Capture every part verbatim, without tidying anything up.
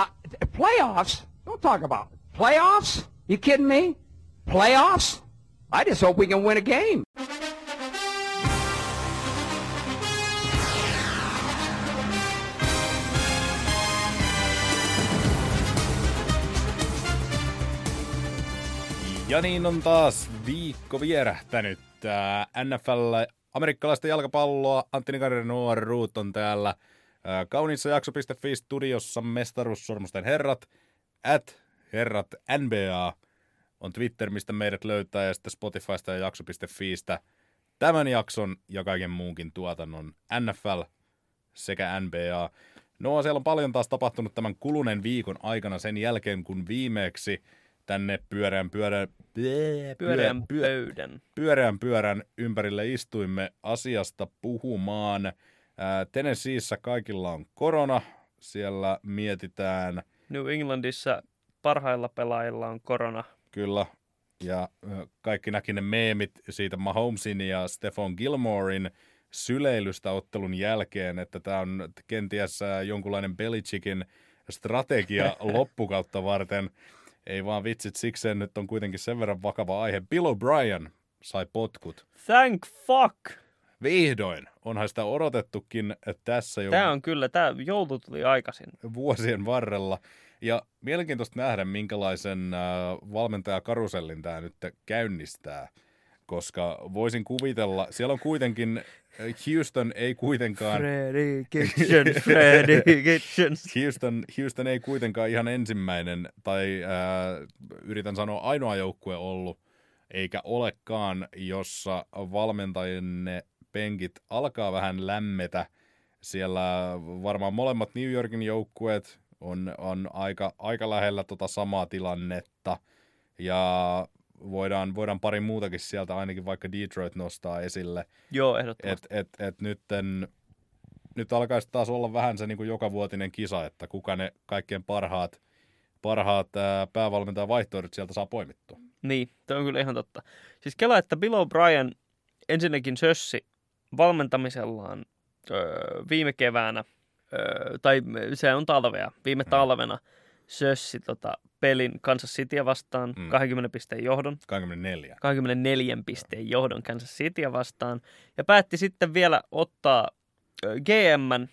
Uh, playoffs? Don't talk about it. Playoffs? You kidding me? Playoffs? I just hope we can win a game. Ja niin on taas viikko vierähtänyt. N F L, amerikkalaista jalkapalloa, Antti Nikander, Noa Root on täällä. Kauniissa jakso piste fi studiossa mestaruussormusten herrat, at herrat N B A on Twitter, mistä meidät löytää, ja sitten Spotifysta ja jakso piste fiistä tämän jakson ja kaiken muunkin tuotannon N F L sekä N B A. No, siellä on paljon taas tapahtunut tämän kuluneen viikon aikana sen jälkeen, kun viimeeksi tänne pyöreän pyörän, pyö, pyöreän, pyörän, pyöreän pyörän ympärille istuimme asiasta puhumaan. Tennesseeissä kaikilla on korona, siellä mietitään. New Englandissa parhailla pelaajilla on korona. Kyllä, ja kaikki näki ne meemit siitä Mahomesin ja Stephon Gilmorein syleilystä ottelun jälkeen, että tämä on kenties jonkunlainen Belichickin strategia loppukautta varten. Ei vaan vitsit sikseen, nyt on kuitenkin sen verran vakava aihe. Bill O'Brien sai potkut. Thank fuck! Vihdoin. Onhan sitä odotettukin tässä jo. Tämä on kyllä, tämä joulu tuli aikaisin. Vuosien varrella. Ja mielenkiintoista nähdä, minkälaisen valmentajakarusellin tämä nyt käynnistää. Koska voisin kuvitella, siellä on kuitenkin, Houston ei kuitenkaan. Freddy Kitchens, Freddy Kitchens. Houston, Houston ei kuitenkaan ihan ensimmäinen, tai äh, yritän sanoa ainoa joukkue ollut, eikä olekaan, jossa valmentajinne penkit alkaa vähän lämmetä. Siellä varmaan molemmat New Yorkin joukkueet on, on aika, aika lähellä tota samaa tilannetta. Ja voidaan, voidaan pari muutakin sieltä, ainakin vaikka Detroit nostaa esille. Joo, ehdottomasti. Et, et, et nytten, nyt alkaisi taas olla vähän se niin kuin jokavuotinen kisa, että kuka ne kaikkien parhaat, parhaat päävalmentajavaihtoehdot sieltä saa poimittua. Niin, tämä on kyllä ihan totta. Siis kelaa, että Bill O'Brien ensinnäkin sössi valmentamisellaan öö, viime keväänä, öö, tai se on talvea, viime talvena sössi tota, pelin Kansas Cityä vastaan, mm. kaksikymmentä pisteen johdon. kaksikymmentäneljä. kaksikymmentäneljä pisteen johdon Kansas Cityä vastaan. Ja päätti sitten vielä ottaa öö, G M:n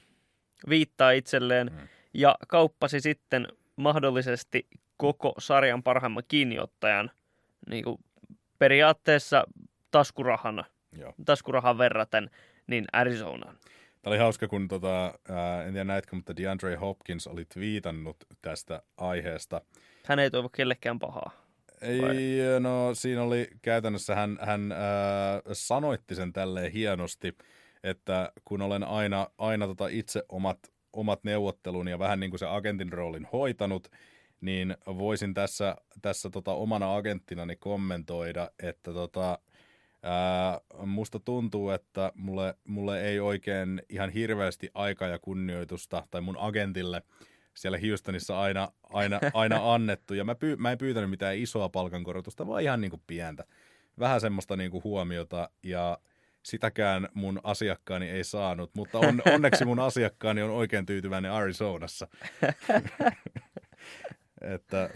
viittaa itselleen, mm. ja kauppasi sitten mahdollisesti koko sarjan parhaimman kiinniottajan niin kuin periaatteessa taskurahana, Joo. taskurahan verraten, niin Arizonaan. Tämä oli hauska, kun tota, ää, en tiedä näetkö, mutta DeAndre Hopkins oli twiitannut tästä aiheesta. Hän ei toivo kellekään pahaa. Ei, vai? No siinä oli käytännössä, hän, hän ää, sanoitti sen tälleen hienosti, että kun olen aina, aina tota itse omat, omat neuvottelun ja vähän niin kuin se agentin roolin hoitanut, niin voisin tässä, tässä tota omana agenttinani kommentoida, että tota, ää, musta tuntuu, että mulle, mulle ei oikein ihan hirveästi aikaa ja kunnioitusta, tai mun agentille siellä Houstonissa aina, aina, aina annettu. Ja mä, pyy, mä en pyytänyt mitään isoa palkankorotusta, vaan ihan niin kuin pientä. Vähän semmoista niin kuin huomiota, ja sitäkään mun asiakkaani ei saanut, mutta on, onneksi mun asiakkaani on oikein tyytyväinen Arizonassa. Että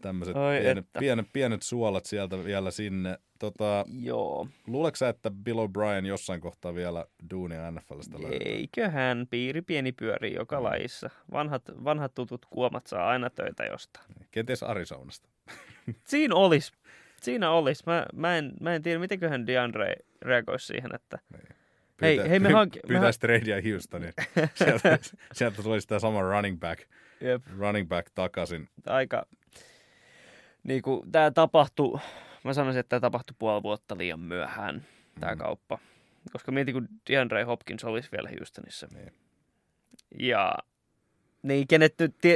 tämmöiset pienet, pienet, pienet suolat sieltä vielä sinne. Tota, Joo. Luuletko sä, että Bill O'Brien jossain kohtaa vielä duunia N F L:stä löytyy? Eiköhän, piiri pieni pyörii joka mm. lajissa. Vanhat, vanhat tutut kuomat saa aina töitä jostain. Kenties Arizonasta. Siinä olisi. Siinä olisi. Mä, mä, en, mä en tiedä, mitenköhän DeAndre reagoisi siihen, että Ei. Hei, pyytä, hei, me hankin. Pyytäis me... tradeja Houstonin. Sieltä, sieltä tuli sitä sama running back. Jep. Running back takaisin. Aika. Niin kuin tämä tapahtui, mä sanoisin, että tämä tapahtui puoli vuotta liian myöhään, tämä mm. kauppa. Koska mietin, kun DeAndre Hopkins olisi vielä Houstonissa. Niin. Ja niin, kenet,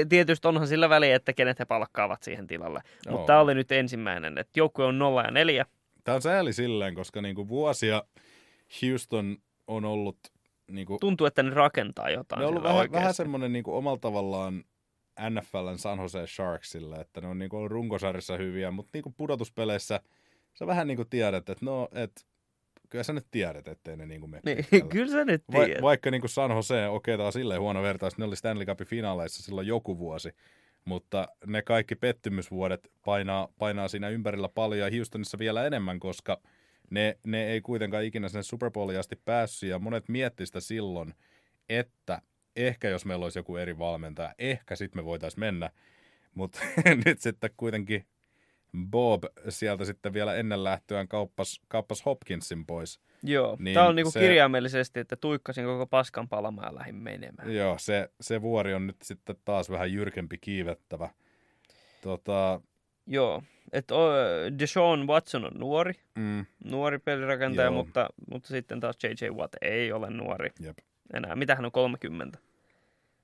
tietysti onhan sillä väliä, että kenet he palkkaavat siihen tilalle. Mutta tämä oli nyt ensimmäinen, että joukkue on nolla ja neljä. Tämä on sääli silleen, koska niinku vuosia Houston on ollut. Niinku, tuntuu, että ne rakentaa jotain. Ne on ollut vähän, vähän semmoinen niinku omalla tavallaan N F L:n San Jose Sharksille, että ne on niinku ollut runkosarjassa hyviä, mutta niinku pudotuspeleissä sä vähän niinku tiedät, että no, et, kyllä sä nyt tiedät, ettei ne niinku mene pitkälle. Kyllä sä nyt tiedät. Va- vaikka niinku San Jose, okei, tämä on silleen huono vertaus, ne oli Stanley Cupin finaaleissa silloin joku vuosi, mutta ne kaikki pettymysvuodet painaa, painaa siinä ympärillä paljon ja Houstonissa vielä enemmän, koska ne, ne ei kuitenkaan ikinä sinne Super Bowliin asti päässyt ja monet miettivät sitä silloin, että ehkä jos meillä olisi joku eri valmentaja, ehkä sitten me voitaisiin mennä, mutta nyt sitten kuitenkin Bob sieltä sitten vielä ennen lähtöään kauppas, kauppas Hopkinsin pois. Joo, niin tämä on niinku se, kirjaimellisesti, että tuikkasin koko paskan palamaan ja lähdin menemään. Joo, se, se vuori on nyt sitten taas vähän jyrkempi kiivettävä. Tota, joo, että Deshaun Watson on nuori, mm. nuori pelirakentaja, mutta, mutta sitten taas J J. Watt ei ole nuori. Jep. Enää. Mitä hän on, kolmekymmentä?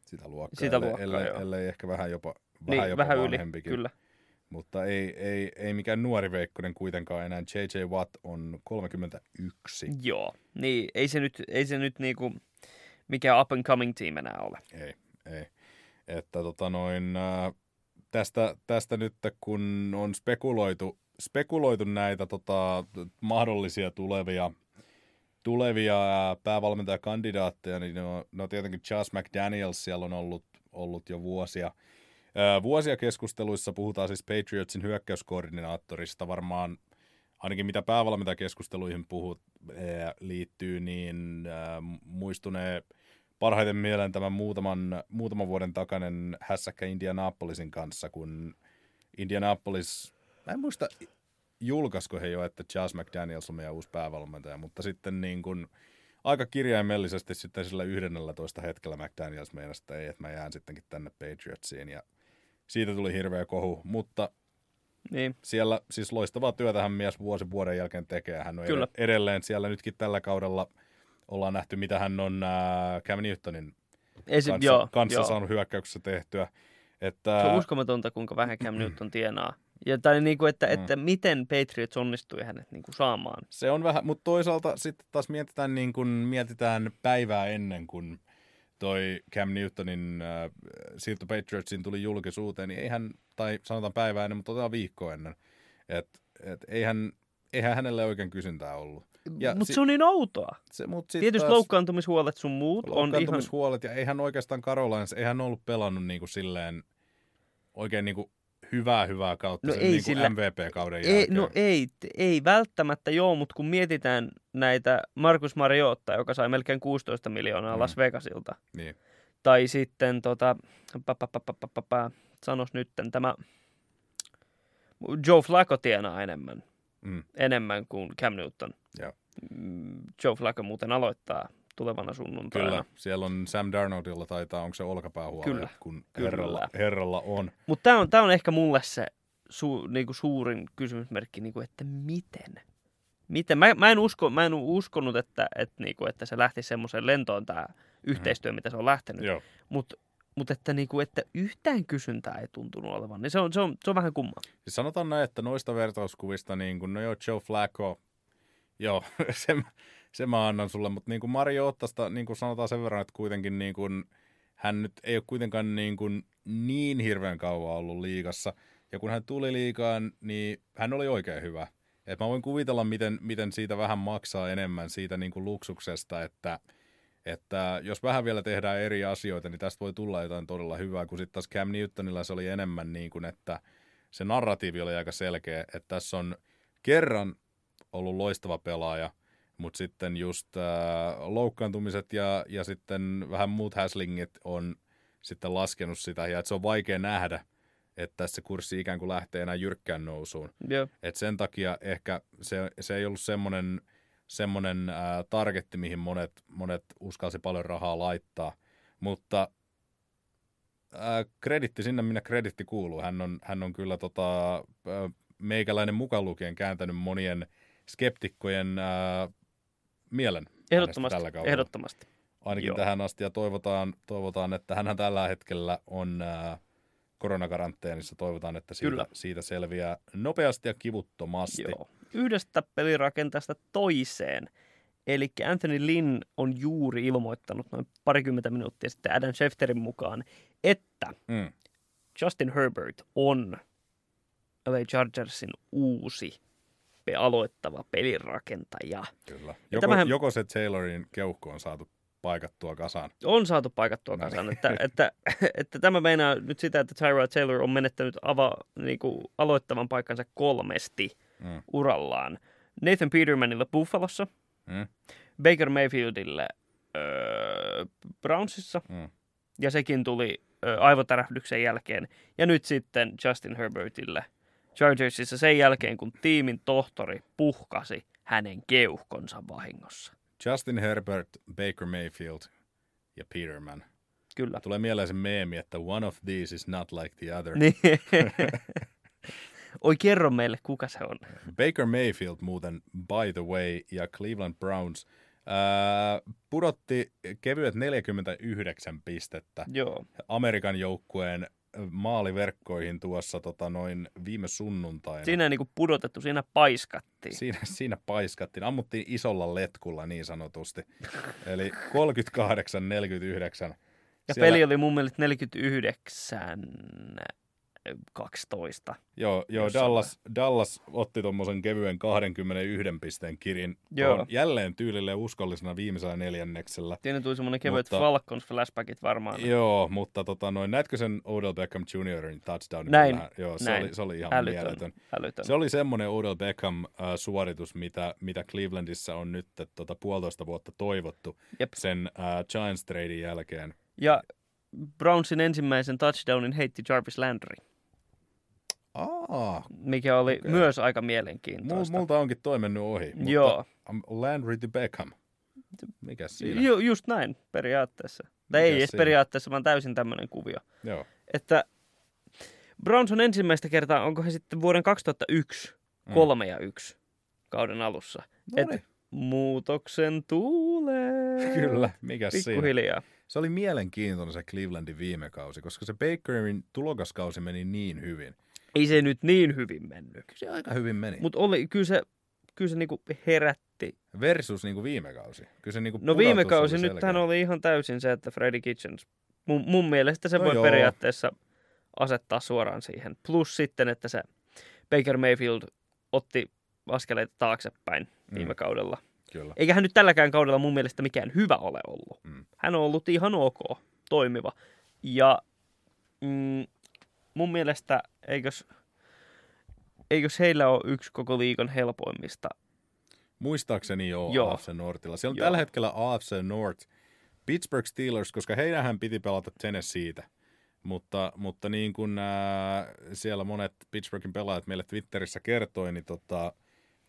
Sitä luokkaa, Sitä ellei, luokkaa ellei, ellei, ellei ehkä vähän jopa, vähän niin, jopa vähän vanhempikin. Yli, kyllä. Mutta ei, ei, ei mikään nuori veikkonen kuitenkaan enää. J J. Watt on kolmekymmentäyksi. Joo, niin ei se nyt, ei se nyt niinku mikään up and coming team enää ole. Ei, ei. Että tota noin, äh, tästä, tästä nyt kun on spekuloitu, spekuloitu näitä tota, mahdollisia tulevia, tulevia päävalmentajakandidaatteja, niin no, no tietenkin Charles McDaniels siellä on ollut, ollut jo vuosia. Vuosia keskusteluissa puhutaan siis Patriotsin hyökkäyskoordinaattorista. Varmaan ainakin mitä päävalmentajakeskusteluihin puhut, liittyy, niin muistunee parhaiten mieleen tämän muutaman, muutaman vuoden takainen hässäkkä Indianapolisin kanssa, kun Indianapolis, mä en muista julkaisiko he jo, että Charles McDaniels on meidän uusi päävalmentaja, mutta sitten niin kun aika kirjaimellisesti sitten sillä yhdentoista hetkellä McDaniels meinasi, että ei, että mä jään sittenkin tänne Patriotsiin ja siitä tuli hirveä kohu, mutta niin. Siellä siis loistavaa työtä hän mies vuosi vuoden jälkeen tekee, hän on Kyllä. edelleen siellä nytkin tällä kaudella ollaan nähty, mitä hän on äh, Cam Newtonin Esi- kanssa, joo, kanssa joo. saanut hyökkäyksessä tehtyä. Että, se on uskomatonta, kuinka vähän Cam Newton tienaa. Ja tai niin kuin, että, mm. että miten Patriots onnistui hänet niin kuin saamaan. Se on vähän, mutta toisaalta sitten taas mietitään, niin kuin, mietitään päivää ennen kuin toi Cam Newtonin äh, siirto Patriotsiin tuli julkisuuteen, niin eihän, tai sanotaan päivää ennen, mutta otetaan viikko ennen, että et eihän, eihän hänelle oikein kysyntää ollut. Mutta si- se on niin outoa. Se, mut tietysti taas, loukkaantumishuolet sun muut on ihan... Loukkaantumishuolet ja eihän oikeastaan Carolines, eihän ollut pelannut niin kuin silleen oikein niin kuin hyvää, hyvää kautta no sen niin kuin M V P-kauden ei, jälkeen. No ei, ei välttämättä joo, mutta kun mietitään näitä Marcus Mariota, joka sai melkein kuusitoista miljoonaa mm. Las Vegasilta. Niin. Tai sitten, tota, pa, pa, pa, pa, pa, pa, sanos nytten, tämä Joe Flacco tienaa enemmän, mm. enemmän kuin Cam Newton. Ja. Joe Flacco muuten aloittaa tulevana sunnuntaina. Kyllä, siellä on Sam Darnoldilla taitaa, onko se olkapäähuolella, kun herralla, herralla on. Mutta tämä on, tää on ehkä mulle se su, niinku suurin kysymysmerkki, niinku, että miten? miten? Mä, mä, en usko, mä en uskonut, että, et, niinku, että se lähti semmoiseen lentoon tämä yhteistyö, mm-hmm. mitä se on lähtenyt. Mutta mut että, niinku, että yhtään kysyntää ei tuntunut olevan, niin se on, se on, se on vähän kummaa. Siis sanotaan näin, että noista vertauskuvista, niin kun, no joo, Joe Flacco, joo, se... Se mä annan sulle, mutta niin kuin Mario Ottasta niin kuin sanotaan sen verran, että kuitenkin niin kuin, hän nyt ei ole kuitenkaan niin, kuin niin hirveän kauan ollut liigassa. Ja kun hän tuli liigaan, niin hän oli oikein hyvä. Et mä voin kuvitella, miten, miten siitä vähän maksaa enemmän siitä niin kuin luksuksesta, että, että jos vähän vielä tehdään eri asioita, niin tästä voi tulla jotain todella hyvää. Kun sitten taas Cam Newtonilla se oli enemmän, niin kuin, että se narratiivi oli aika selkeä, että tässä on kerran ollut loistava pelaaja. Mutta sitten just äh, loukkaantumiset ja, ja sitten vähän muut häslingit on sitten laskenut sitä. Ja se on vaikea nähdä, että tässä kurssi ikään kuin lähtee enää jyrkkään nousuun. Yeah. Et sen takia ehkä se, se ei ollut semmoinen semmonen, äh, targetti, mihin monet, monet uskalsi paljon rahaa laittaa. Mutta äh, kreditti sinne, minne kreditti kuuluu. Hän on, hän on kyllä tota, äh, meikäläinen mukaan lukien kääntänyt monien skeptikkojen... Äh, mielen ehdottomasti, tällä kaudella. Ehdottomasti. Ainakin Joo. tähän asti ja toivotaan, toivotaan että hänhän tällä hetkellä on äh, koronakaranteenissa. Toivotaan, että siitä, siitä selviää nopeasti ja kivuttomasti. Joo. Yhdestä pelirakentajasta toiseen. Eli Anthony Lynn on juuri ilmoittanut noin parikymmentä minuuttia sitten Adam Schefterin mukaan, että mm. Justin Herbert on L A Chargersin uusi aloittava pelirakentaja. Kyllä. Joko, tämähän... joko se Taylorin keuhko on saatu paikattua kasaan. On saatu paikattua no niin. kasaan. Että, että, että tämä meinaa nyt sitä, että Tyrod Taylor on menettänyt ava, niin kuin, aloittavan paikkansa kolmesti mm. urallaan. Nathan Petermanilla Buffalossa, mm. Baker Mayfieldillä öö, Brownsissa, mm. ja sekin tuli öö, aivotärähdyksen jälkeen. Ja nyt sitten Justin Herbertillä Chargersissa sen jälkeen, kun tiimin tohtori puhkasi hänen keuhkonsa vahingossa. Justin Herbert, Baker Mayfield ja Peterman. Kyllä. Tulee mieleen se meemi, että one of these is not like the other. Niin. Oi, kerro meille, kuka se on. Baker Mayfield muuten, by the way, ja Cleveland Browns äh, pudotti kevyet neljäkymmentäyhdeksän pistettä. Joo. Amerikan joukkueen maaliverkkoihin tuossa tota, noin viime sunnuntaina. Siinä ei niin kuin pudotettu, siinä paiskattiin. Siinä, siinä paiskattiin. Ammuttiin isolla letkulla niin sanotusti. Eli kolmekymmentäkahdeksan neljäkymmentäyhdeksän. Ja siellä... peli oli mun mielestä neljäkymmentäyhdeksän kaksitoista. Joo, joo Dallas, Dallas otti tuommoisen kevyen kaksikymmentäyksi pisteen kirin. Jälleen tyylille uskollisena viimeisellä neljänneksellä. Siinä tuli semmoinen kevyet Falcons flashbackit varmaan. Joo, mutta tota, noin, näetkö sen Odell Beckham juniorin touchdownin? Näin, näin. Joo, se, näin. Oli, se oli ihan älytön, mieletön. Älytön. Se oli semmoinen Odell Beckham-suoritus, äh, mitä, mitä Clevelandissa on nyt tota, puolitoista vuotta toivottu. Jep. Sen äh, Giants-tradin jälkeen. Ja Brownsin ensimmäisen touchdownin heitti Jarvis Landry. Aa, mikä oli okay. myös aika mielenkiintoista. Multa onkin toi mennyt ohi, mutta Joo. Landry to Beckham. Mikäs siinä? Ju, just näin, periaatteessa. Tai ei edes periaatteessa, vaan täysin tämmöinen kuvio. Joo. Että Browns on ensimmäistä kertaa, onko he sitten vuoden kaksituhattayksi, mm. kolme ja yksi kauden alussa. Noniin. Et muutoksen tuulee. Kyllä, mikäs siinä? Pikkuhiljaa. Se oli mielenkiintoinen se Clevelandin viime kausi, koska se Bakerin tulokaskausi meni niin hyvin. Ei se nyt niin hyvin mennyt. Se aika hyvin meni. Mutta kyllä se, kyllä se niinku herätti. Versus niinku viime kausi. Kyllä se niinku no viime kausi nythän oli ihan täysin se, että Freddy Kitchens, mun, mun mielestä se no voi joo. periaatteessa asettaa suoraan siihen. Plus sitten, että se Baker Mayfield otti askeleita taaksepäin viime mm. kaudella. Kyllä. Eikä hän nyt tälläkään kaudella mun mielestä mikään hyvä ole ollut. Mm. Hän on ollut ihan ok, toimiva. Ja mm, mun mielestä eikös, eikös heillä ole yksi koko liigan helpoimmista? Muistaakseni joo, joo. A F C Northilla. Siellä on joo. tällä hetkellä A F C North, Pittsburgh Steelers, koska heidänhän piti pelata Tennesseetä. Mutta, mutta niin kuin äh, siellä monet Pittsburghin pelaajat meille Twitterissä kertoi, niin tota...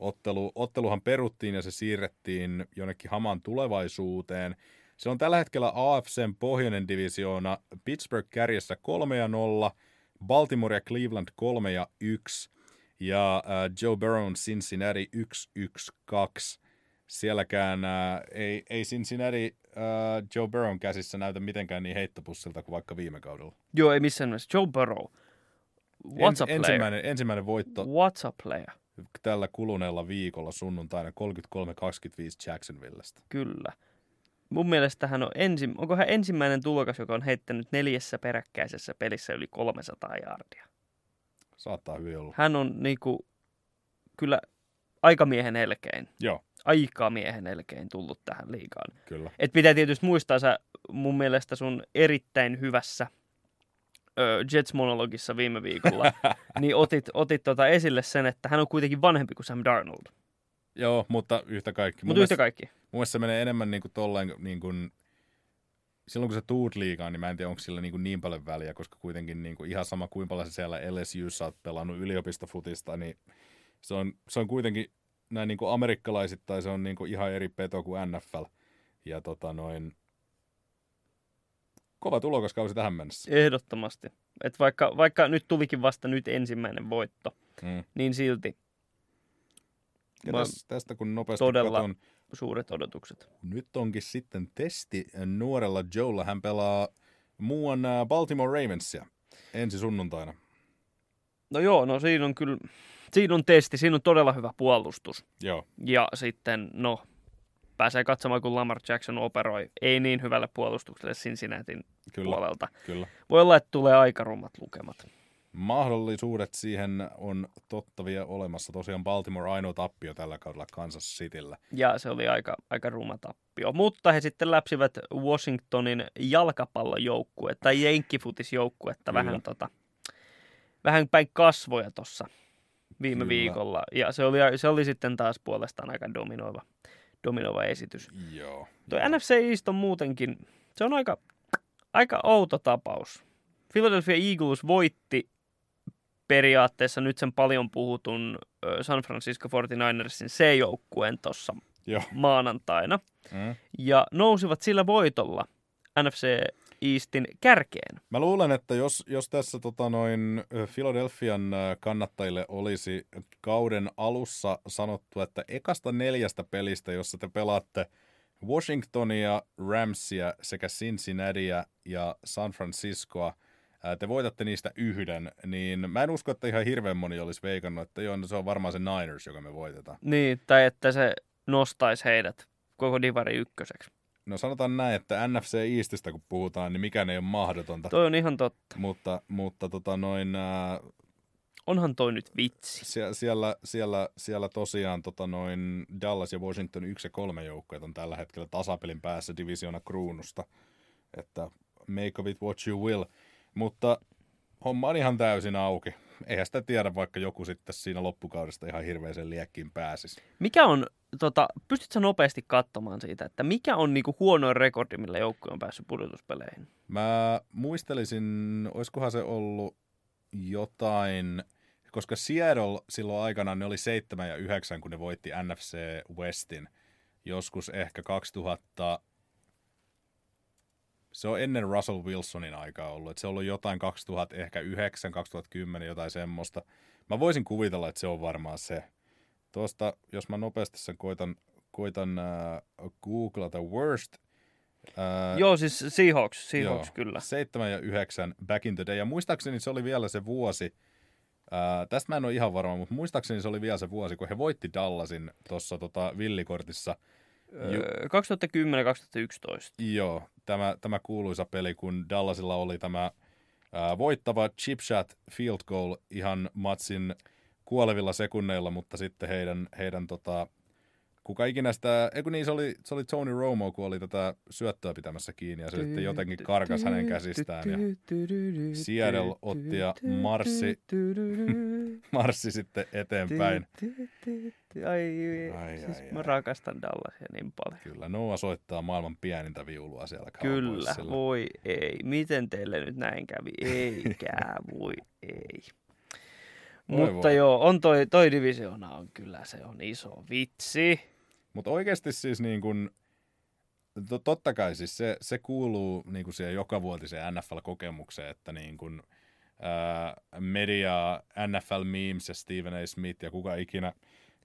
Ottelu, otteluhan peruttiin ja se siirrettiin jonnekin hamaan tulevaisuuteen. Se on tällä hetkellä A F C:n pohjoinen divisioona. Pittsburgh kärjessä kolme ja nolla, Baltimore ja Cleveland kolme ja yksi ja äh, Joe Burrow Cincinnati yksi yksi kaksi. Sielläkään äh, ei, ei Cincinnati äh, Joe Burrown käsissä näytä mitenkään niin heittopussilta kuin vaikka viime kaudella. Joo, ei missään nimessä. Joe Burrow. What's a player? Ensimmäinen, ensimmäinen voitto. What's a player? Tällä kuluneella viikolla sunnuntaina kolmekymmentäkolme kaksikymmentäviisi Jacksonvillestä. Kyllä. Mun mielestä hän on ensi, onko hän ensimmäinen tulokas, joka on heittänyt neljässä peräkkäisessä pelissä yli kolmesataa jaardia. Saattaa hyvin olla. Hän on niinku, kyllä aikamiehen elkein. Joo. Aikamiehen elkein tullut tähän liigaan. Kyllä. Et pitää tietysti muistaa, sä mun mielestä sun erittäin hyvässä Jets-monologissa viime viikolla, niin otit, otit tota esille sen, että hän on kuitenkin vanhempi kuin Sam Darnold. Joo, mutta yhtä kaikki. Mutta yhtä kaikki. Mun mielestä se menee enemmän niin kuin tolleen, niin kuin, silloin kun sä tuut liigaan, niin mä en tiedä, onko sillä niin, kuin niin paljon väliä, koska kuitenkin niin kuin ihan sama kuin paljon sä siellä L S U:ssa oot pelannut yliopistofutista, niin se on, se on kuitenkin näin niin kuin amerikkalaisittain, se on niin kuin ihan eri peto kuin N F L. Ja tota noin, kova tulokaskausi tähän mennessä. Ehdottomasti. Et vaikka, vaikka nyt tulikin vasta nyt ensimmäinen voitto, mm. niin silti. Ja täs, tästä kun nopeasti todella katon, suuret odotukset. Nyt onkin sitten testi nuorella Joella. Hän pelaa muuan Baltimore Ravensia ensi sunnuntaina. No joo, no siinä on kyllä, siinä on testi, siinä on todella hyvä puolustus. Joo. Ja sitten no... Pääsee katsomaan, kun Lamar Jackson operoi ei niin hyvälle puolustukselle Cincinnatin puolelta. Kyllä. Voi olla, että tulee aika rummat lukemat. Mahdollisuudet siihen on totta vielä olemassa. Tosiaan Baltimore ainoa tappio tällä kaudella Kansas Cityllä. Ja se oli aika, aika ruma tappio. Mutta he sitten läpsivät Washingtonin jalkapallojoukkuetta tai jenkkifutisjoukkuetta vähän, tota, vähän päin kasvoja tuossa viime Kyllä. viikolla. Ja se oli, se oli sitten taas puolestaan aika dominoiva, dominoiva esitys. Joo. Tuo N F C East on muutenkin, se on aika, aika outo tapaus. Philadelphia Eagles voitti periaatteessa nyt sen paljon puhutun San Francisco forty-ninersin C-joukkueen tuossa maanantaina. Mm. Ja nousivat sillä voitolla N F C Eastin kärkeen. Mä luulen, että jos, jos tässä tota noin, Philadelphian kannattajille olisi kauden alussa sanottu, että ekasta neljästä pelistä, jossa te pelaatte Washingtonia, Ramsia sekä Cincinnatia ja San Franciscoa, te voitatte niistä yhden, niin mä en usko, että ihan hirveän moni olisi veikannut, että joo, no se on varmaan se Niners, joka me voitetaan. Niin, tai että se nostaisi heidät koko divari ykköseksi. No sanotaan näin, että N F C Eastistä kun puhutaan, niin mikään ei ole mahdotonta. Toi on ihan totta. Mutta, mutta tota noin... Äh, Onhan toi nyt vitsi. Sie- siellä, siellä, siellä tosiaan tota noin Dallas ja Washington yksi ja kolme joukkueet on tällä hetkellä tasapelin päässä divisiona kruunusta. Että make of it what you will. Mutta homma on ihan täysin auki. Eihän sitä tiedä, vaikka joku sitten siinä loppukaudesta ihan hirveäisen liekkiin pääsisi. Mikä on, tota, pystytkö nopeasti katsomaan siitä, että mikä on niinku huonoin rekordi, millä joukkue on päässyt pudotuspeleihin? Mä muistelisin, olisikohan se ollut jotain, koska Seattle silloin aikanaan ne oli seitsemän ja yhdeksän, kun ne voitti N F C Westin. Joskus ehkä kaksituhatta, se on ennen Russell Wilsonin aikaa ollut, että se on ollut jotain kaksituhatta, ehkä yhdeksän, kaksituhattakymmenen, jotain semmoista. Mä voisin kuvitella, että se on varmaan se. Tuosta, jos mä nopeasti sen koitan, koitan uh, googlata worst. Äh, joo, siis Seahawks, Seahawks joo, kyllä. Seitsemän ja yhdeksän back in the day. Ja muistaakseni se oli vielä se vuosi, äh, tästä mä en ole ihan varma, mutta muistaakseni se oli vielä se vuosi, kun he voitti Dallasin tuossa tota, villikortissa. Äh, kaksituhattakymmenen kaksituhattayksitoista. Joo, tämä, tämä kuuluisa peli, kun Dallasilla oli tämä äh, voittava chip shot field goal ihan matsin kuolevilla sekunneilla, mutta sitten heidän... heidän tota, kuka ikinä sitä, eikö niin, se oli, se oli Tony Romo, kun oli tätä syöttöä pitämässä kiinni, ja se sitten jotenkin karkas hänen käsistään, ja Seattle otti ja marssi, marssi sitten eteenpäin. Ai, ai, ai, siis ai, mä rakastan Dallasia niin paljon. Kyllä, Noa soittaa maailman pienintä viulua siellä kaupoissa. Kyllä, voi ei, miten teille nyt näin kävi? Eikä, voi ei. Mutta voi. Joo, on toi, toi divisioona on kyllä, se on iso vitsi. Mutta oikeasti siis niin kuin, to, totta kai siis se, se kuuluu niin kuin siihen jokavuotiseen N F L-kokemukseen, että niin kuin ää, media, N F L memes ja Stephen A. Smith ja kuka ikinä,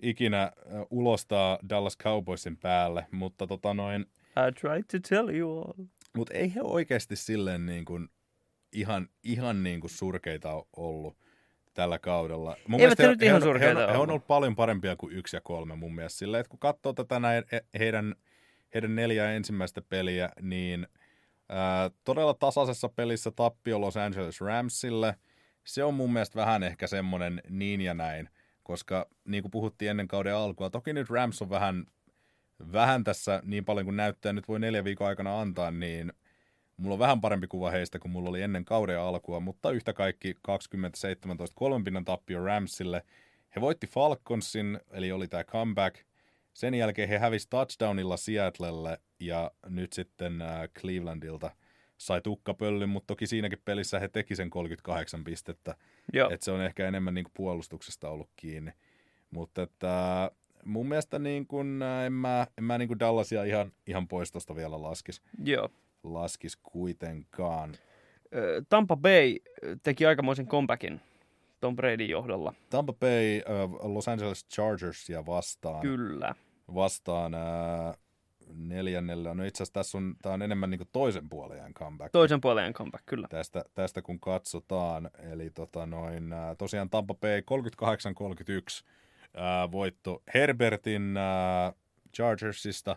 ikinä ulostaa Dallas Cowboysin päälle, mutta tota noin... I tried to tell you all. Mutta ei he oikeasti silleen niin kuin ihan, ihan niin kuin surkeita ollut tällä kaudella. Mun Eivät he nyt he ihan on, surkeita he on, he on ollut paljon parempia kuin yksi ja kolme mun mielestä. Sillä, että kun katsoo tätä näin, heidän, heidän neljää ensimmäistä peliä, niin ää, todella tasaisessa pelissä tappio Los Angeles Ramsille. Se on mun mielestä vähän ehkä semmoinen niin ja näin, koska niin kuin puhuttiin ennen kauden alkua, toki nyt Rams on vähän, vähän tässä niin paljon kuin näyttää, nyt voi neljä viikon aikana antaa, niin mulla on vähän parempi kuva heistä kuin mulla oli ennen kauden alkua, mutta yhtä kaikki kaksikymmentä seitsemäntoista kolmen pinnan tappio Ramsille. He voitti Falconsin, eli oli tämä comeback. Sen jälkeen he hävisi touchdownilla Seattlelle ja nyt sitten Clevelandilta sai tukkapöllyn, mutta toki siinäkin pelissä he teki sen kolmekymmentäkahdeksan pistettä. Että se on ehkä enemmän niin kuin puolustuksesta ollut kiinni. Mutta että... mun mielestä niin kun, en mä, en mä niin kun Dallasia ihan, ihan pois tosta vielä laskisi. Joo. Laskis kuitenkaan. Tampa Bay teki aikamoisen comebackin Tom Bradyn johdolla. Tampa Bay uh, Los Angeles Chargersia vastaan. Kyllä. Vastaan uh, neljännellä. No itse asiassa tässä on, tää on enemmän niin kuin toisen puolen comeback. Toisen puolen comeback, kyllä. Tästä, tästä kun katsotaan. Eli tota noin, uh, tosiaan Tampa Bay kolmekymmentäkahdeksan kolmekymmentäyksi uh, voitto Herbertin uh, Chargersista.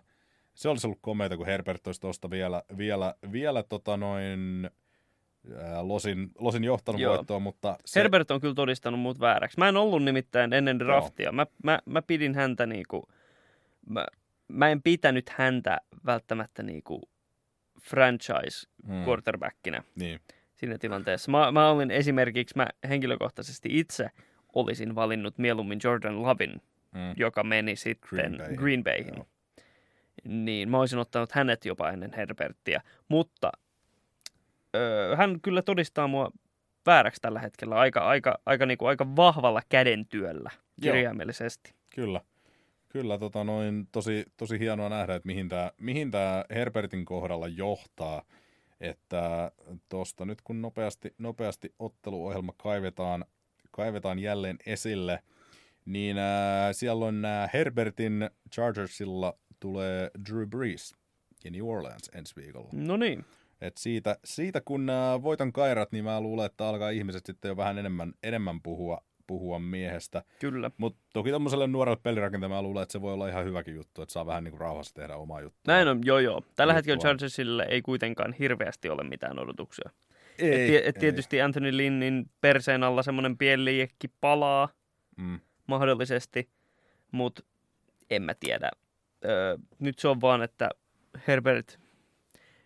Se olisi ollut komeita, kun Herbert olisi tuosta vielä, vielä, vielä tota noin, Losin, Losin johtanut Joo. voittoon, mutta... Se... Herbert on kyllä todistanut mut vääräksi. Mä en ollut nimittäin ennen draftia. Mä, mä, mä pidin häntä niinku... Mä, mä en pitänyt häntä välttämättä niinku franchise-quarterbackinä hmm. niin. siinä tilanteessa. Mä, mä olin esimerkiksi, mä henkilökohtaisesti itse olisin valinnut mieluummin Jordan Lovin, hmm. joka meni sitten Green, Green Bayhin. Joo. Niin, mä olisin ottanut hänet jopa ennen Herberttiä, mutta... Hän kyllä todistaa mua vääräksi tällä hetkellä aika, aika, aika, niin kuin, aika vahvalla kädentyöllä kirjaimellisesti. Kyllä, kyllä tota noin, tosi, tosi hienoa nähdä, että mihin tämä mihin tää Herbertin kohdalla johtaa. Että tuosta nyt kun nopeasti, nopeasti otteluohjelma kaivetaan, kaivetaan jälleen esille, niin äh, siellä on äh, Herbertin Chargersilla tulee Drew Brees ja New Orleans ensi viikolla. No niin. Et siitä, siitä kun voitan kairat, niin mä luulen, että alkaa ihmiset sitten jo vähän enemmän, enemmän puhua, puhua miehestä. Kyllä. Mutta toki tommoselle nuorelle pelirakentajalle mä luulen, että se voi olla ihan hyväkin juttu, että saa vähän niin kuin rauhassa tehdä omaa juttua. Näin on, joo joo. Tällä juttua. Hetkellä Chargersille ei kuitenkaan hirveästi ole mitään odotuksia. Ei, et, et ei. Tietysti Anthony Lynnin perseen alla semmoinen pienliekki palaa mm. mahdollisesti, mutta en mä tiedä. Öö, nyt se on vaan, että Herbert...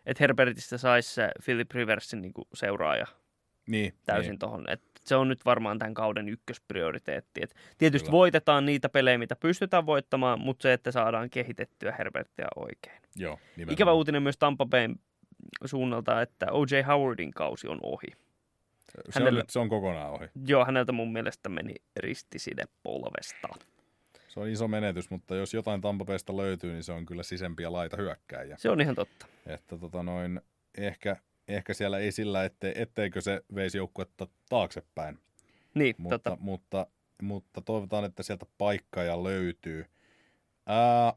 Että Herbertistä saisi se Philip Riversin niinku seuraaja niin, täysin niin. Tuohon. Se on nyt varmaan tämän kauden ykkösprioriteetti. Et tietysti Kyllä. voitetaan niitä pelejä, mitä pystytään voittamaan, mutta se, että saadaan kehitettyä Herbertia oikein. Joo, nimenomaan. Ikävä uutinen myös Tampa Bayn suunnalta, että O J. Howardin kausi on ohi. Se, hänellä, on, se on kokonaan ohi. Joo, häneltä mun mielestä meni ristiside polvesta. Se on iso menetys, mutta jos jotain Tampapeesta löytyy, niin se on kyllä sisempiä laita hyökkääjä. Se on ihan totta. Että tota noin, ehkä, ehkä siellä ei sillä, ette, etteikö se veisi joukkuetta taaksepäin. Niin, mutta, totta. Mutta, mutta toivotaan, että sieltä paikkaa ja löytyy. Ää,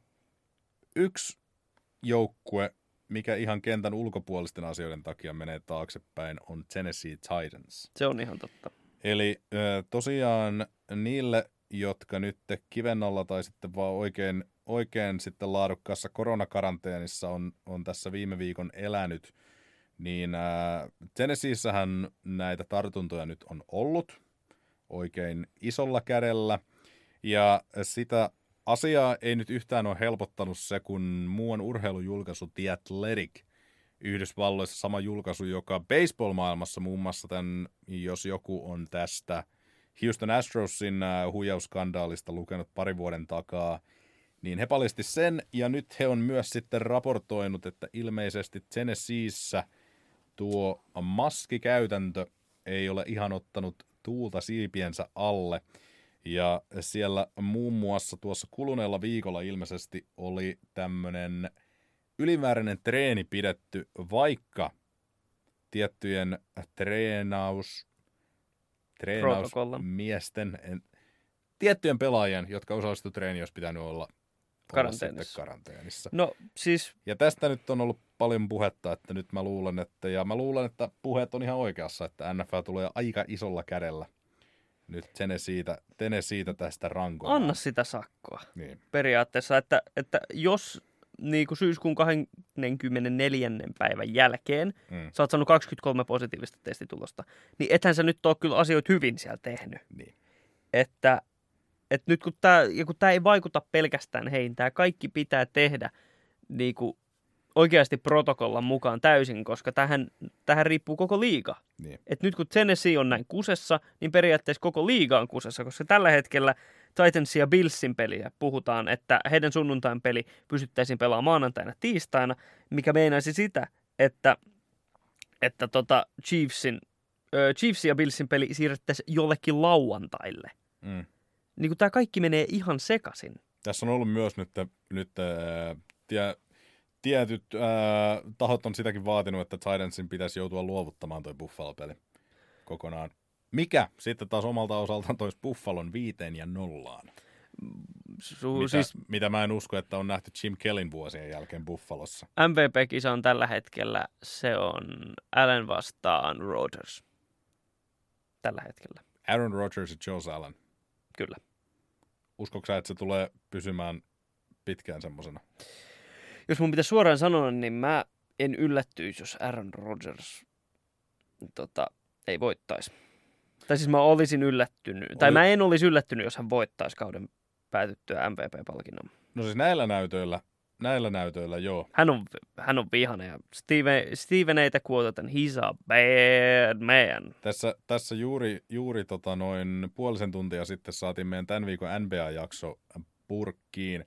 yksi joukkue, mikä ihan kentän ulkopuolisten asioiden takia menee taaksepäin, on Tennessee Titans. Se on ihan totta. Eli ää, tosiaan niille... jotka nyt kiven alla tai sitten vaan oikein, oikein sitten laadukkaassa koronakaranteenissa on, on tässä viime viikon elänyt, niin ää, Tennesseessähän näitä tartuntoja nyt on ollut oikein isolla kädellä, ja sitä asiaa ei nyt yhtään ole helpottanut se, kun muuan urheilujulkaisu The Athletic Yhdysvalloissa, sama julkaisu, joka baseball-maailmassa muun muassa tämän, jos joku on tästä Houston Astrosin huijausskandaalista lukenut pari vuoden takaa, niin he paljasti sen, ja nyt he on myös sitten raportoinut, että ilmeisesti Tennesseeissä tuo maskikäytäntö ei ole ihan ottanut tuulta siipiensä alle, ja siellä muun muassa tuossa kuluneella viikolla ilmeisesti oli tämmöinen ylimääräinen treeni pidetty, vaikka tiettyjen treenaus... treenausmiesten, en, tiettyjen pelaajien, jotka osallistuivat treeniin, olisi pitänyt olla karanteenissa. karanteenissa. No, siis... Ja tästä nyt on ollut paljon puhetta, että nyt mä luulen, että, ja mä luulen, että puheet on ihan oikeassa, että N F L tulee aika isolla kädellä nyt tene siitä, tene siitä tästä rankoa. Anna sitä sakkoa niin. Periaatteessa, että, että jos niin kuin syyskuun kaksikymmentäneljäs päivän jälkeen mm. sä oot saanut kaksikymmentäkolme positiivista testitulosta, niin ethän sä nyt ole kyllä asioita hyvin siellä tehnyt. Niin. Että, että nyt kun tää, ja kun tää ei vaikuta pelkästään heihin, tää kaikki pitää tehdä niin kuin oikeasti protokollan mukaan täysin, koska tähän, tähän riippuu koko liiga. Niin. Että nyt kun Tennessee on näin kusessa, niin periaatteessa koko liiga on kusessa, koska tällä hetkellä Titansin ja Billsin peliä puhutaan, että heidän sunnuntain peli pystyttäisiin pelaamaan maanantaina tiistaina, mikä meinaisi sitä, että, että tota Chiefsin, ö, Chiefsin ja Billsin peli siirrettäisiin jollekin lauantaille. Mm. Niin kun tää kaikki menee ihan sekaisin. Tässä on ollut myös nyt, nyt äh, tie, tietyt äh, tahot on sitäkin vaatinut, että Titansin pitäisi joutua luovuttamaan toi Buffalo-peli kokonaan. Mikä sitten taas omalta osaltaan toisi Buffalon viiteen ja nollaan? Su- mitä, siis... mitä mä en usko, että on nähty Jim Kellyn vuosien jälkeen Buffalossa. M V P-kisa on tällä hetkellä, se on Allen vastaan Rodgers. Tällä hetkellä. Aaron Rodgers ja Josh Allen. Kyllä. Uskotko sä, että se tulee pysymään pitkään semmosena? Jos mun pitäisi suoraan sanoa, niin mä en yllättyisi, jos Aaron Rodgers tota, ei voittaisi. Tai siis mä olisin yllättynyt, Oli... tai mä en olisi yllättynyt, jos hän voittaisi kauden päätyttyä M V P-palkinnon. No siis näillä näytöillä, näillä näytöillä joo. Hän on, hän on vihainen ja Steven, Steven ei kuotetaan, he's a bad man. Tässä, tässä juuri, juuri tota noin puolisen tuntia sitten saatiin meidän tämän viikon N B A-jakso purkkiin.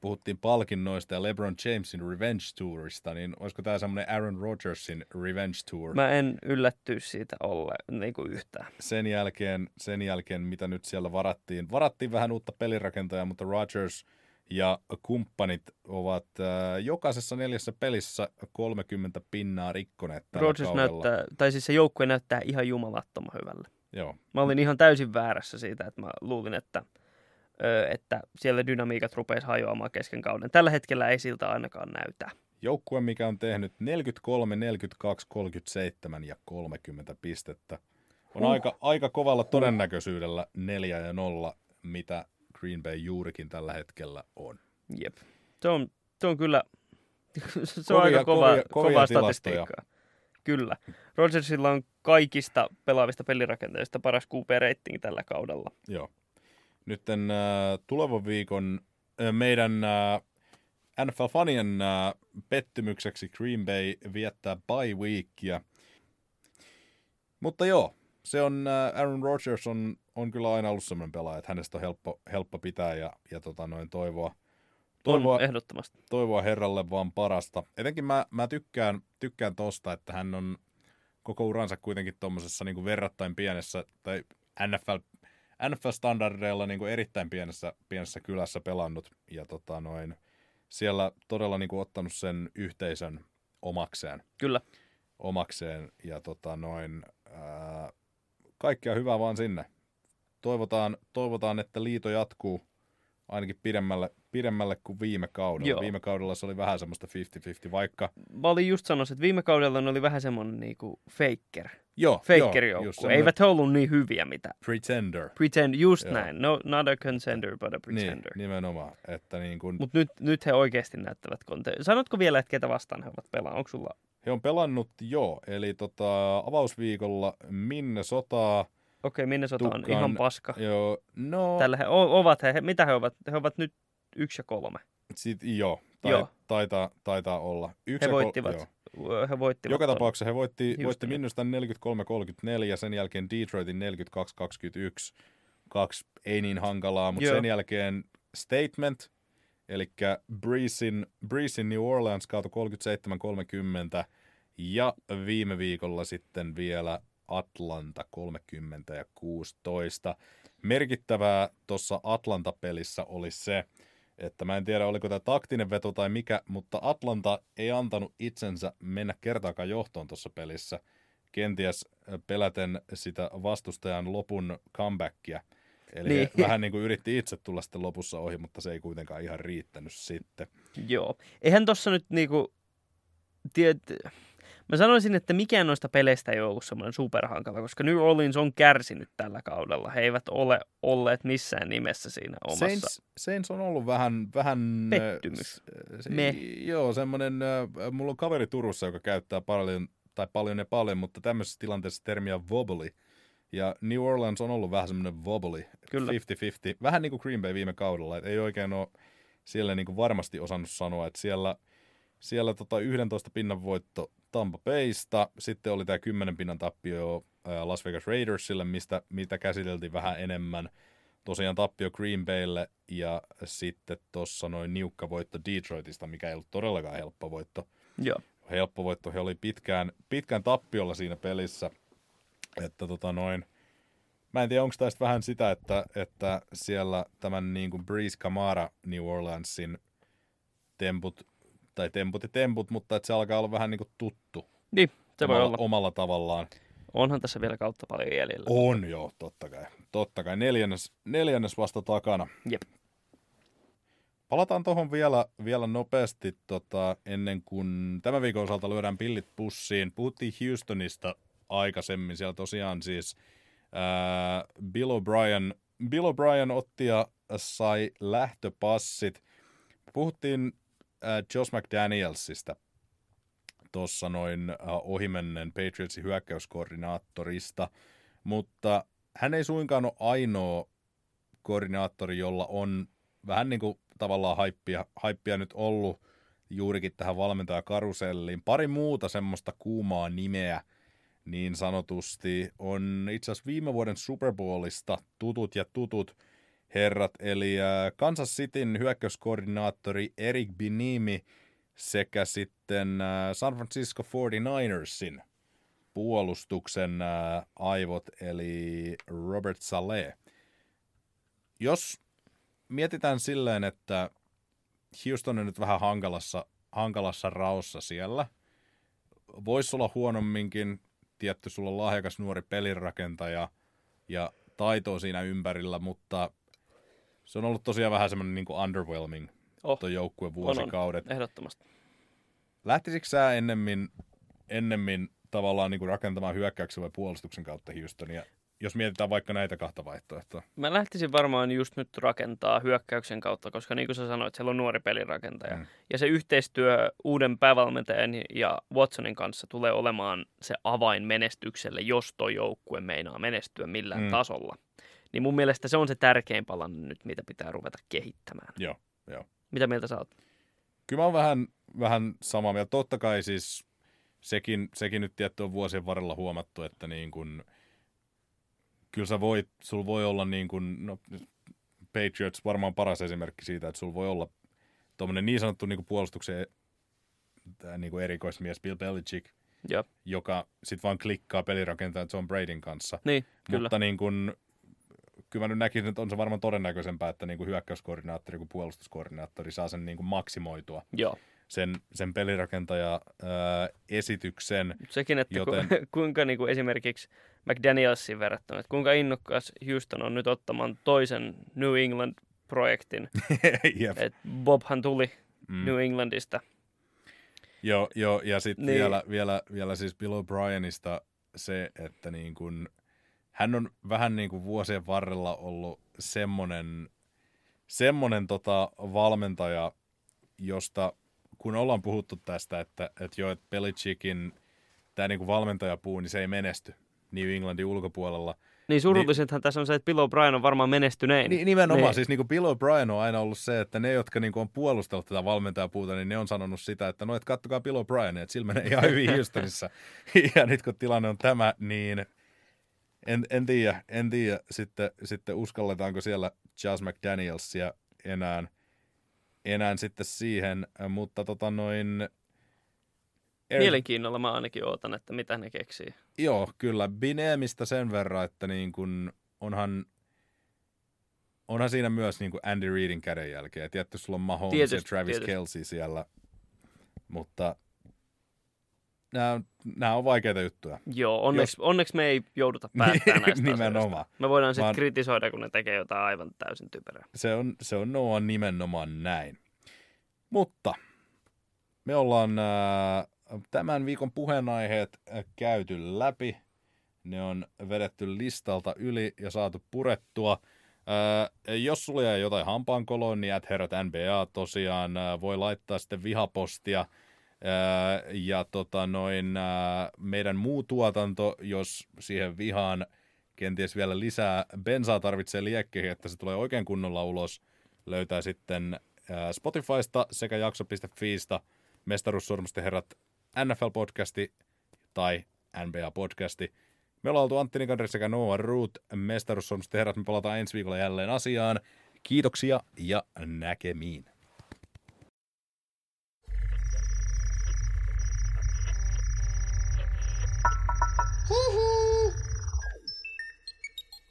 Puhuttiin palkinnoista ja LeBron Jamesin Revenge Tourista, niin olisiko tämä semmoinen Aaron Rodgersin Revenge Tour? Mä en yllättyisi siitä olla niin kuin yhtään. Sen jälkeen, sen jälkeen, mitä nyt siellä varattiin. Varattiin vähän uutta pelirakentajaa, mutta Rodgers ja kumppanit ovat äh, jokaisessa neljässä pelissä kolmekymmentä pinnaa rikkoneet tällä Rodgers kaudella. Näyttää, tai siis se joukkue näyttää ihan jumalattoman hyvällä. Joo. Mä olin ihan täysin väärässä siitä, että mä luulin, että että siellä dynamiikat rupeaisi hajoamaan kesken kauden. Tällä hetkellä ei siltä ainakaan näytä. Joukkue, mikä on tehnyt neljäkymmentäkolme, neljäkymmentäkaksi, kolmekymmentäseitsemän ja kolmekymmentä pistettä, on huh. aika, aika kovalla todennäköisyydellä neljä ja nolla, mitä Green Bay juurikin tällä hetkellä on. Jep. Se on, se on kyllä se on kovia, aika kova, kovia, kovia kovaa statistiikkaa. Kyllä. Rodgersilla on kaikista pelaavista pelirakenteista paras Q P-rating tällä kaudella. Joo. Nyt äh, tulevan viikon äh, meidän äh, N F L-fanien äh, pettymykseksi Green Bay viettää bye weekia. Mutta joo, se on, äh, Aaron Rodgers on, on kyllä aina ollut sellainen pelaaja, että hänestä on helppo, helppo pitää ja, ja tota noin toivoa, toivoa, ehdottomasti. Toivoa herralle vaan parasta. Etenkin mä, mä tykkään, tykkään tosta, että hän on koko uransa kuitenkin tuommoisessa niin kuin verrattain pienessä tai N F L N F L-standardeilla niin kuin erittäin pienessä, pienessä kylässä pelannut ja tota noin, siellä todella niin kuin ottanut sen yhteisön omakseen. Kyllä. Omakseen ja tota noin, ää, kaikkea hyvää vaan sinne. Toivotaan, toivotaan, että liito jatkuu ainakin pidemmälle, pidemmälle kuin viime kaudella. Joo. Viime kaudella se oli vähän semmoista viisikymmentä viisikymmentä, vaikka... Mä olin just sanonut, että viime kaudella ne oli vähän semmoinen niin kuin faker. Joo, faker-joukkue. Eivät he ollut niin hyviä mitä. Pretender. Pretend, just joo. Näin. No, not a contender, but a pretender. Niin, nimenomaan. Että niin kun... Mut nyt, nyt he oikeasti näyttävät konteen. Sanotko vielä, että ketä vastaan he ovat pelaa? Onko sulla... He on pelannut jo, eli tota, avausviikolla Minnesotaa. Okei, okay, Minnesota on ihan paska. Joo, no... Tällä he o- ovat he, mitä he ovat? He ovat nyt yksi ja kolme. Sitten, joo, tai, joo. Taitaa, taitaa olla. Yksi he voittivat. Kol- He voittivat. Joka tapauksessa he voitti, voitti Minnestan neljäkymmentäkolme kolmekymmentäneljä, sen jälkeen Detroitin neljäkymmentäkaksi kaksikymmentäyksi, kaksi ei niin hankalaa, mutta joo. Sen jälkeen Statement, eli Breesin, Breesin New Orleans kaatoi kolmekymmentäseitsemän kolmekymmentä, ja viime viikolla sitten vielä Atlanta kolmekymmentä ja kuusitoista. Merkittävää tuossa Atlanta-pelissä oli se, että mä en tiedä, oliko tämä taktinen veto tai mikä, mutta Atlanta ei antanut itsensä mennä kertaakaan johtoon tuossa pelissä. Kenties peläten sitä vastustajan lopun comebackia. Eli niin. Vähän niin kuin yritti itse tulla sitten lopussa ohi, mutta se ei kuitenkaan ihan riittänyt sitten. Joo. Eihän tuossa nyt niinku... Tiet... Mä sanoisin, että mikään noista peleistä ei ollut semmoinen superhankala, koska New Orleans on kärsinyt tällä kaudella. He eivät ole olleet missään nimessä siinä omassa. Saints, Saints on ollut vähän... vähän pettymys. Se, Me. Joo, semmoinen... Mulla on kaveri Turussa, joka käyttää paljon, tai paljon ja paljon, mutta tämmöisessä tilanteessa termiä wobbly. Ja New Orleans on ollut vähän semmoinen wobbly. Kyllä. viisikymmentä viisikymmentä. Vähän niin kuin Green Bay viime kaudella. Et ei oikein ole siellä niin kuin varmasti osannut sanoa, että siellä... Siellä tota yksitoista pinnan voitto Tampa Baysta, sitten oli tämä kymmenen pinnan tappio Las Vegas Raidersille, mistä, mitä käsiteltiin vähän enemmän. Tosiaan tappio Green Baylle ja sitten tuossa noin niukka voitto Detroitista, mikä ei ollut todellakaan helppo voitto. Joo. Helppo voitto, he oli pitkään, pitkään tappiolla siinä pelissä. Että tota noin, mä en tiedä, onko tästä vähän sitä, että, että siellä tämän niin kuin Breeze Camara New Orleansin temput, tai temput ja temput, mutta että se alkaa olla vähän niin kuin tuttu. Niin, se voi omalla, olla. Omalla tavallaan. Onhan tässä vielä kautta paljon jäljellä. On mutta... joo, totta kai. Totta kai. Neljännes, neljännes vasta takana. Jep. Palataan tuohon vielä, vielä nopeasti tota, ennen kuin tämän viikon osalta lyödään pillit pussiin. Puhuttiin Houstonista aikaisemmin. Siellä tosiaan siis ää, Bill O'Brien, Bill O'Brien otti ja sai lähtöpassit. Puhuttiin Charles McDanielsista tuossa noin ohimennen Patriotsin hyökkäyskoordinaattorista, mutta hän ei suinkaan ole ainoa koordinaattori, jolla on vähän niin kuin tavallaan haippia, haippia nyt ollut juurikin tähän valmentajakaruseliin. Pari muuta semmoista kuumaa nimeä niin sanotusti on itse asiassa viime vuoden Super Bowlista tutut ja tutut herrat, eli Kansas Cityn hyökkäyskoordinaattori Eric Bieniemy sekä sitten San Francisco forty-ninersin puolustuksen aivot, eli Robert Saleh. Jos mietitään silleen, että Houston on nyt vähän hankalassa, hankalassa raossa siellä, voisi olla huonomminkin, tietty sulla on lahjakas nuori pelinrakentaja ja taitoa siinä ympärillä, mutta se on ollut tosiaan vähän semmoinen niin kuin underwhelming oh, tuon joukkueen vuosikaudet. On, on. Ehdottomasti. Lähtisikö sä ennemmin, ennemmin tavallaan niin kuin rakentamaan hyökkäyksen vai puolustuksen kautta Houstonia, jos mietitään vaikka näitä kahta vaihtoehtoa? Mä lähtisin varmaan just nyt rakentaa hyökkäyksen kautta, koska niin kuin sä sanoit, siellä on nuori pelirakentaja. Mm. Ja se yhteistyö uuden päävalmentajan ja Watsonin kanssa tulee olemaan se avain menestykselle, jos tuo joukkue meinaa menestyä millään mm. tasolla. Niin mun mielestä se on se tärkein palan nyt, mitä pitää ruveta kehittämään. Joo, joo. Mitä mieltä sä oot? Kyllä mä oon vähän, vähän samaa mieltä. Totta kai siis sekin, sekin nyt tietty on vuosien varrella huomattu, että niin kun, kyllä sä voit, sulla voi olla niin kun, no, Patriots varmaan paras esimerkki siitä, että sulla voi olla tuommoinen niin sanottu niin kun puolustuksen niin kun erikoismies Bill Belichick, Jop. joka sit vaan klikkaa pelirakentajan Tom Bradyn kanssa. Niin, kyllä. Mutta niin kun, kyllä mä nyt näkisin, että on se varmaan todennäköisempää, että niinku hyökkäyskoordinaattori kuin puolustuskoordinaattori saa sen niinku maksimoitua. Joo. Sen, sen pelirakentaja-esityksen. Sekin, että joten ku, kuinka niinku esimerkiksi McDanielsin verrattuna, että kuinka innokkaas Houston on nyt ottamaan toisen New England-projektin. Yep. Et Bobhan tuli mm. New Englandista. Joo, jo, ja sitten niin. vielä, vielä, vielä siis Bill O'Brienista se, että niin kun hän on vähän niin kuin vuosien varrella ollut semmoinen, semmoinen tota valmentaja, josta kun ollaan puhuttu tästä, että, että joo, että Belichickin tämä niin kuin valmentajapuu, niin se ei menesty New Englandin ulkopuolella. Niin surullisethan niin, tässä on se, että Bill O'Brien on varmaan menestynein. Niin, nimenomaan, niin. Siis niin kuin Bill O'Brien on aina ollut se, että ne, jotka niin kuin on puolustellut tätä valmentajapuuta, niin ne on sanonut sitä, että no, että kattokaa Bill O'Brien, että sillä menee ihan hyvin Houstonissa. Ja nyt kun tilanne on tämä, niin En, en tiedä, en tiedä. Sitten, sitten uskalletaanko siellä Charles McDanielsia enää, enää sitten siihen, mutta tota noin Er... mielenkiinnolla mä ainakin ootan, että mitä ne keksii. Joo, kyllä. Bieniemystä sen verran, että niin kun onhan, onhan siinä myös niin kun Andy Reidin kädenjälkeä. Tietysti sulla on Mahomes tietysti, ja Travis tietysti. Kelce siellä, mutta Nämä, nämä on vaikeita juttuja. Joo, onneksi, Jos... onneksi me ei jouduta päättämään näistä nimenomaan asioista. Me voidaan sitten Vaan... kritisoida, kun ne tekee jotain aivan täysin typerää. Se on, se on Noa nimenomaan näin. Mutta me ollaan äh, tämän viikon puheenaiheet äh, käyty läpi. Ne on vedetty listalta yli ja saatu purettua. Äh, jos sulla jää jotain hampaankoloon, niin at herrat N B A tosiaan äh, voi laittaa sitten vihapostia. Ja tota noin, meidän muu tuotanto, jos siihen vihaan kenties vielä lisää bensaa tarvitsee liekkeihin, että se tulee oikein kunnolla ulos, löytää sitten Spotifysta sekä jakso piste fiistä Mestaruussormusten herrat N F L-podcasti tai N B A-podcasti. Me ollaan oltu Antti Nikander sekä Noa Root Mestaruussormusten herrat. Me palataan ensi viikolla jälleen asiaan. Kiitoksia ja näkemiin.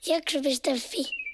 Jakso piste fi